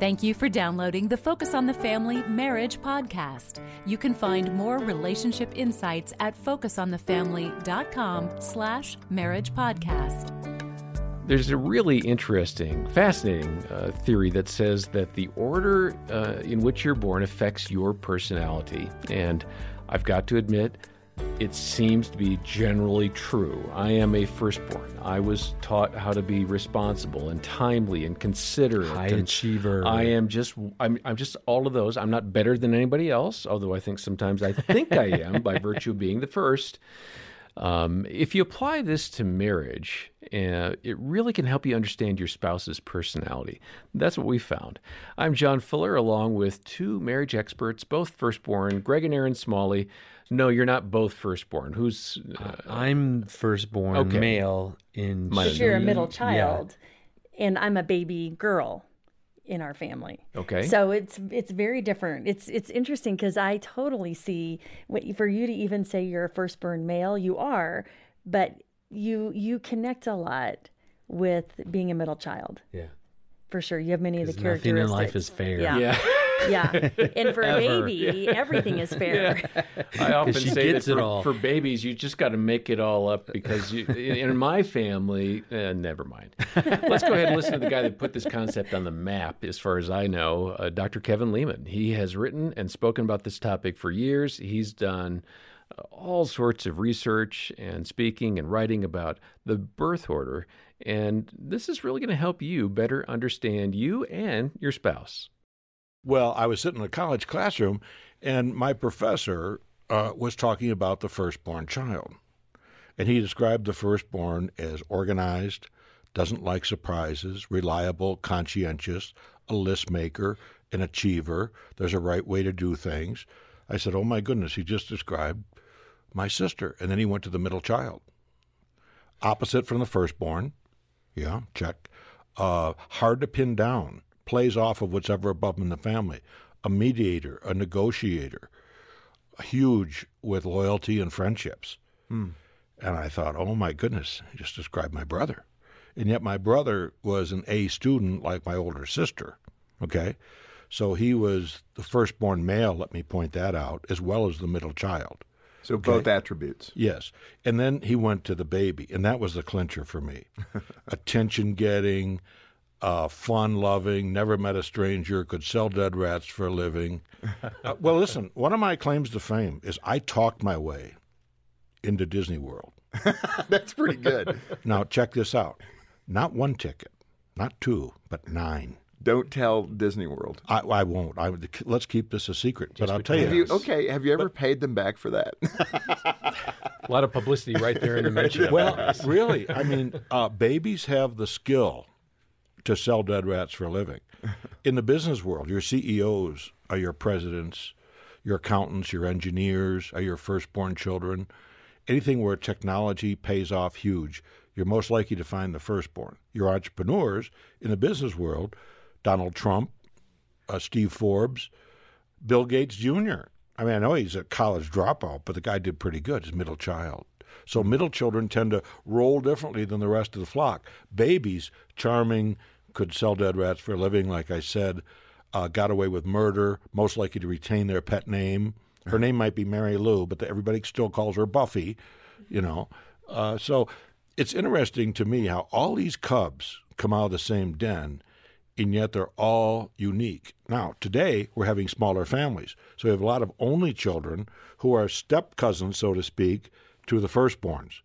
Thank you for downloading the Focus on the Family Marriage Podcast. You can find more relationship insights at focusonthefamily.com/marriage podcast. There's a really interesting, fascinating theory that says that the order in which you're born affects your personality. And I've got to admit, it seems to be generally true. I am a firstborn. I was taught how to be responsible and timely and considerate. High achiever. I'm just all of those. I'm not better than anybody else, although I think sometimes I think I am by virtue of being the first. If you apply this to marriage, it really can help you understand your spouse's personality. That's what we found. I'm John Fuller, along with two marriage experts, both firstborn, Greg and Erin Smalley. No, you're not both firstborn. Who's? I'm firstborn, okay. Male in... You're a middle child, yeah. And I'm a baby girl in our family. Okay. So it's very different. It's interesting because I totally see, for you to even say you're a firstborn male, you are, but you connect a lot with being a middle child. Yeah. For sure. You have many of the characteristics. Nothing in life is fair. Yeah. Yeah. And for a baby, everything is fair. Yeah. I often say that for babies, you just got to make it all up because in my family, never mind. Let's go ahead and listen to the guy that put this concept on the map, as far as I know, Dr. Kevin Leman. He has written and spoken about this topic for years. He's done all sorts of research and speaking and writing about the birth order. And this is really going to help you better understand you and your spouse. Well, I was sitting in a college classroom, and my professor was talking about the firstborn child. And he described the firstborn as organized, doesn't like surprises, reliable, conscientious, a list maker, an achiever. There's a right way to do things. I said, oh, my goodness, he just described my sister. And then he went to the middle child. Opposite from the firstborn. Yeah, check. Hard to pin down. Plays off of what's ever above him in the family, a mediator, a negotiator, huge with loyalty and friendships. Mm. And I thought, oh, my goodness, I just described my brother. And yet my brother was an A student like my older sister, okay? So he was the firstborn male, let me point that out, as well as the middle child. So okay? Both attributes. Yes. And then he went to the baby, and that was the clincher for me. Attention-getting, fun-loving, never met a stranger, could sell dead rats for a living. Well, listen, one of my claims to fame is I talked my way into Disney World. That's pretty good. Now, check this out. Not one ticket, not two, but 9. Don't tell Disney World. I won't. Let's keep this a secret, but I'll tell you. Okay, have you ever paid them back for that? A lot of publicity right there in the mention. Well, really, I mean, babies have the skill to sell dead rats for a living. In the business world, your CEOs are your presidents, your accountants, your engineers are your firstborn children. Anything where technology pays off huge, you're most likely to find the firstborn. Your entrepreneurs in the business world, Donald Trump, Steve Forbes, Bill Gates Jr. I mean, I know he's a college dropout, but the guy did pretty good, his middle child. So middle children tend to roll differently than the rest of the flock. Babies, charming, could sell dead rats for a living, like I said, got away with murder, most likely to retain their pet name. Her name might be Mary Lou, but everybody still calls her Buffy, you know. So it's interesting to me how all these cubs come out of the same den, and yet they're all unique. Now, today, we're having smaller families. So we have a lot of only children who are step-cousins, so to speak, to the firstborns.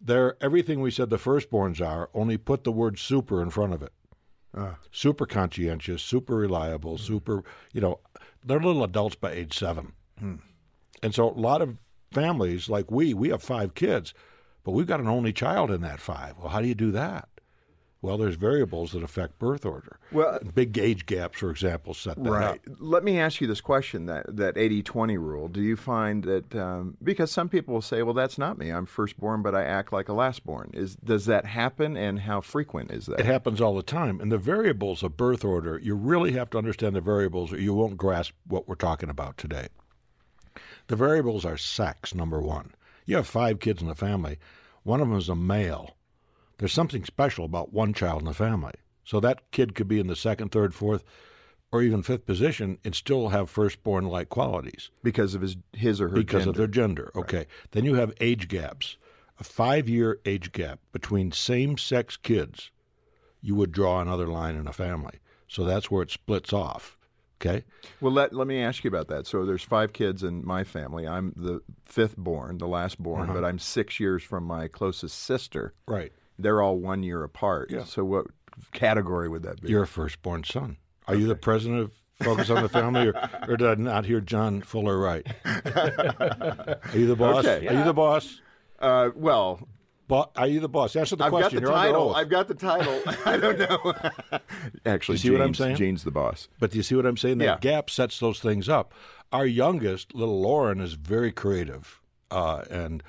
They're everything we said the firstborns are, only put the word super in front of it. Super conscientious, super reliable, super, they're little adults by age 7. Mm. And so a lot of families, like we have 5 kids, but we've got an only child in that 5. Well, how do you do that? Well, there's variables that affect birth order. Well, big age gaps, for example, set that right up. Let me ask you this question, that 80-20 rule. Do you find that, because some people will say, well, that's not me. I'm firstborn, but I act like a lastborn. Does that happen, and how frequent is that? It happens all the time. And the variables of birth order, you really have to understand the variables or you won't grasp what we're talking about today. The variables are sex, number one. You have 5 kids in the family. One of them is a male. There's something special about one child in the family. So that kid could be in the second, third, fourth. or even fifth position and still have firstborn-like qualities. Because of his or her gender. Because of their gender. Okay. Right. Then you have age gaps. A 5-year age gap between same-sex kids, you would draw another line in a family. So that's where it splits off. Okay. Well, let me ask you about that. So there's 5 kids in my family. I'm the fifth born, the last born, but I'm 6 years from my closest sister. Right. They're all 1 year apart. Yeah. So what category would that be? You're a firstborn son. Are you the president of Focus on the Family, or did I not hear John Fuller right? Are you the boss? Okay. Yeah. Are you the boss? Well... Are you the boss? Answer the question. I've got the title. I don't know. Actually, see what I'm saying? Jane's the boss. But do you see what I'm saying? That gap sets those things up. Our youngest, little Lauren, is very creative and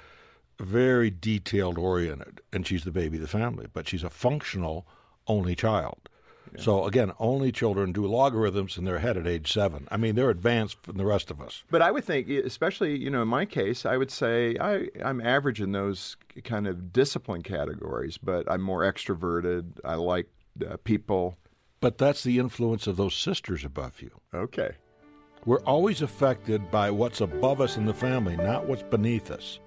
very detail-oriented, and she's the baby of the family. But she's a functional only child. Yeah. So, again, only children do logarithms in their head at age 7. I mean, they're advanced from the rest of us. But I would think, especially, you know, in my case, I would say I'm average in those kind of discipline categories, but I'm more extroverted. I like people. But that's the influence of those sisters above you. Okay. We're always affected by what's above us in the family, not what's beneath us.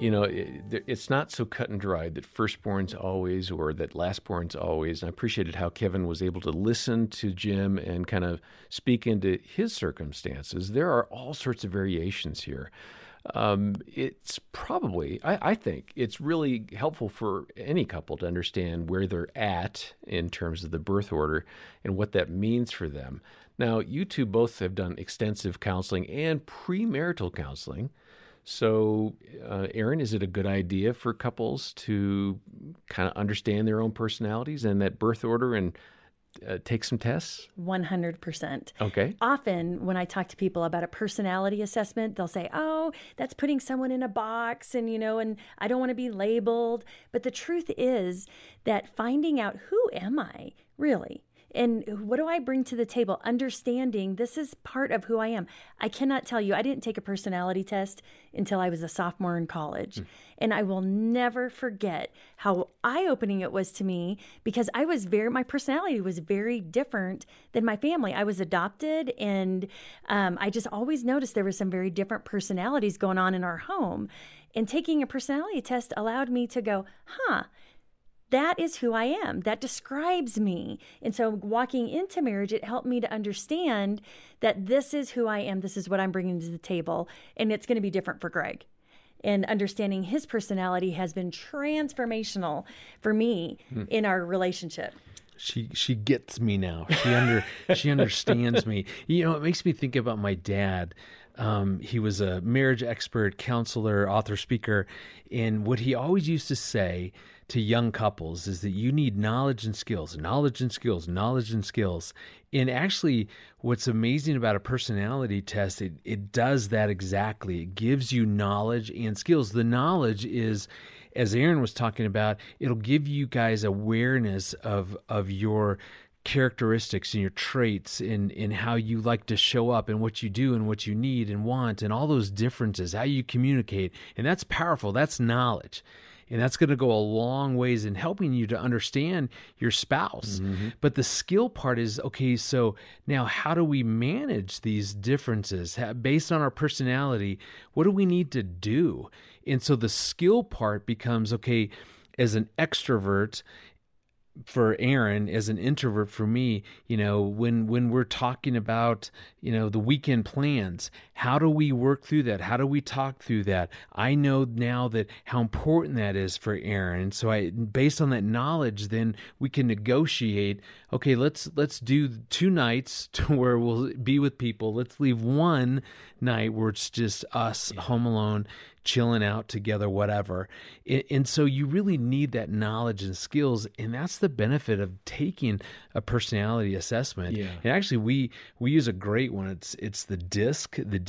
You know, it's not so cut and dried that firstborn's always or that lastborn's always. And I appreciated how Kevin was able to listen to Jim and kind of speak into his circumstances. There are all sorts of variations here. It's probably, I think, it's really helpful for any couple to understand where they're at in terms of the birth order and what that means for them. Now, you two both have done extensive counseling and premarital counseling. So, Erin, is it a good idea for couples to kind of understand their own personalities and that birth order and take some tests? 100%. Okay. Often when I talk to people about a personality assessment, they'll say, oh, that's putting someone in a box and, you know, and I don't want to be labeled. But the truth is that finding out who am I really? And what do I bring to the table? Understanding this is part of who I am. I cannot tell you, I didn't take a personality test until I was a sophomore in college. And I will never forget how eye-opening it was to me because I was my personality was very different than my family. I was adopted, and I just always noticed there were some very different personalities going on in our home. And taking a personality test allowed me to go, that is who I am. That describes me. And so walking into marriage, it helped me to understand that this is who I am. This is what I'm bringing to the table. And it's going to be different for Greg. And understanding his personality has been transformational for me in our relationship. She gets me now. She understands me. You know, it makes me think about my dad. He was a marriage expert, counselor, author, speaker. And what he always used to say to young couples is that you need knowledge and skills, knowledge and skills, knowledge and skills. And actually, what's amazing about a personality test, it does that exactly. It gives you knowledge and skills. The knowledge is, as Erin was talking about, it'll give you guys awareness of your characteristics and your traits and how you like to show up and what you do and what you need and want and all those differences, how you communicate. And that's powerful. That's knowledge. And that's going to go a long ways in helping you to understand your spouse. But the skill part is, okay, so now how do we manage these differences? Based on our personality, what do we need to do? And so the skill part becomes, okay, as an extrovert for Erin, as an introvert for me, you know, when we're talking about, you know, the weekend plans, how do we work through that? How do we talk through that? I know now that how important that is for Erin. And so based on that knowledge, then we can negotiate, okay, let's do 2 nights to where we'll be with people. Let's leave one night where it's just us home alone, chilling out together, whatever. And so you really need that knowledge and skills. And that's the benefit of taking a personality assessment. Yeah. And actually, we use a great one. It's the DISC, the DISC.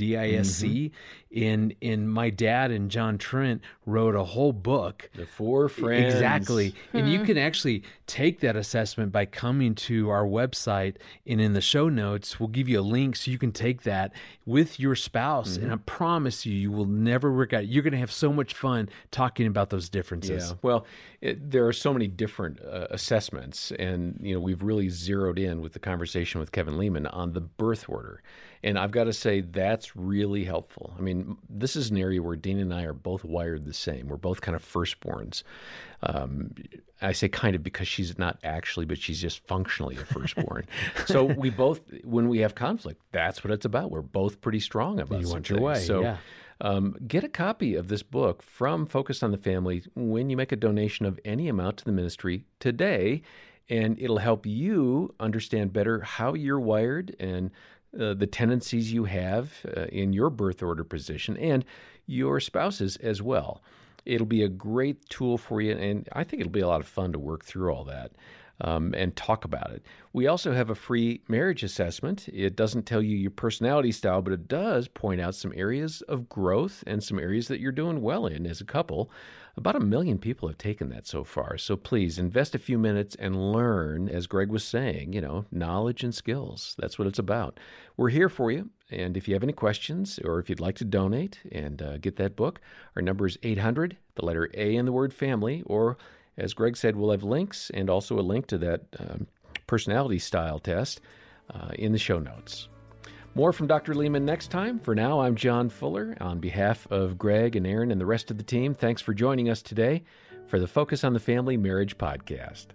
And my dad and John Trent wrote a whole book. The Four Friends. Exactly. And you can actually take that assessment by coming to our website. And in the show notes, we'll give you a link so you can take that with your spouse. And I promise you, you will never regret at it. You're going to have so much fun talking about those differences. Yeah. Well, there are so many different assessments, and we've really zeroed in with the conversation with Kevin Leman on the birth order. And I've got to say that's really helpful. I mean, this is an area where Dean and I are both wired the same. We're both kind of firstborns. I say kind of because she's not actually, but she's just functionally a firstborn. So we both, when we have conflict, that's what it's about. We're both pretty strong about it. You want your way, so, yeah. Get a copy of this book from Focus on the Family when you make a donation of any amount to the ministry today, and it'll help you understand better how you're wired and the tendencies you have in your birth order position and your spouse's as well. It'll be a great tool for you, and I think it'll be a lot of fun to work through all that and talk about it. We also have a free marriage assessment. It doesn't tell you your personality style, but it does point out some areas of growth and some areas that you're doing well in as a couple. About 1 million people have taken that so far. So please invest a few minutes and learn, as Greg was saying, knowledge and skills. That's what it's about. We're here for you. And if you have any questions or if you'd like to donate and get that book, our number is 800, the letter A in the word family, or as Greg said, we'll have links and also a link to that personality style test in the show notes. More from Dr. Leman next time. For now, I'm John Fuller. On behalf of Greg and Erin and the rest of the team, thanks for joining us today for the Focus on the Family Marriage Podcast.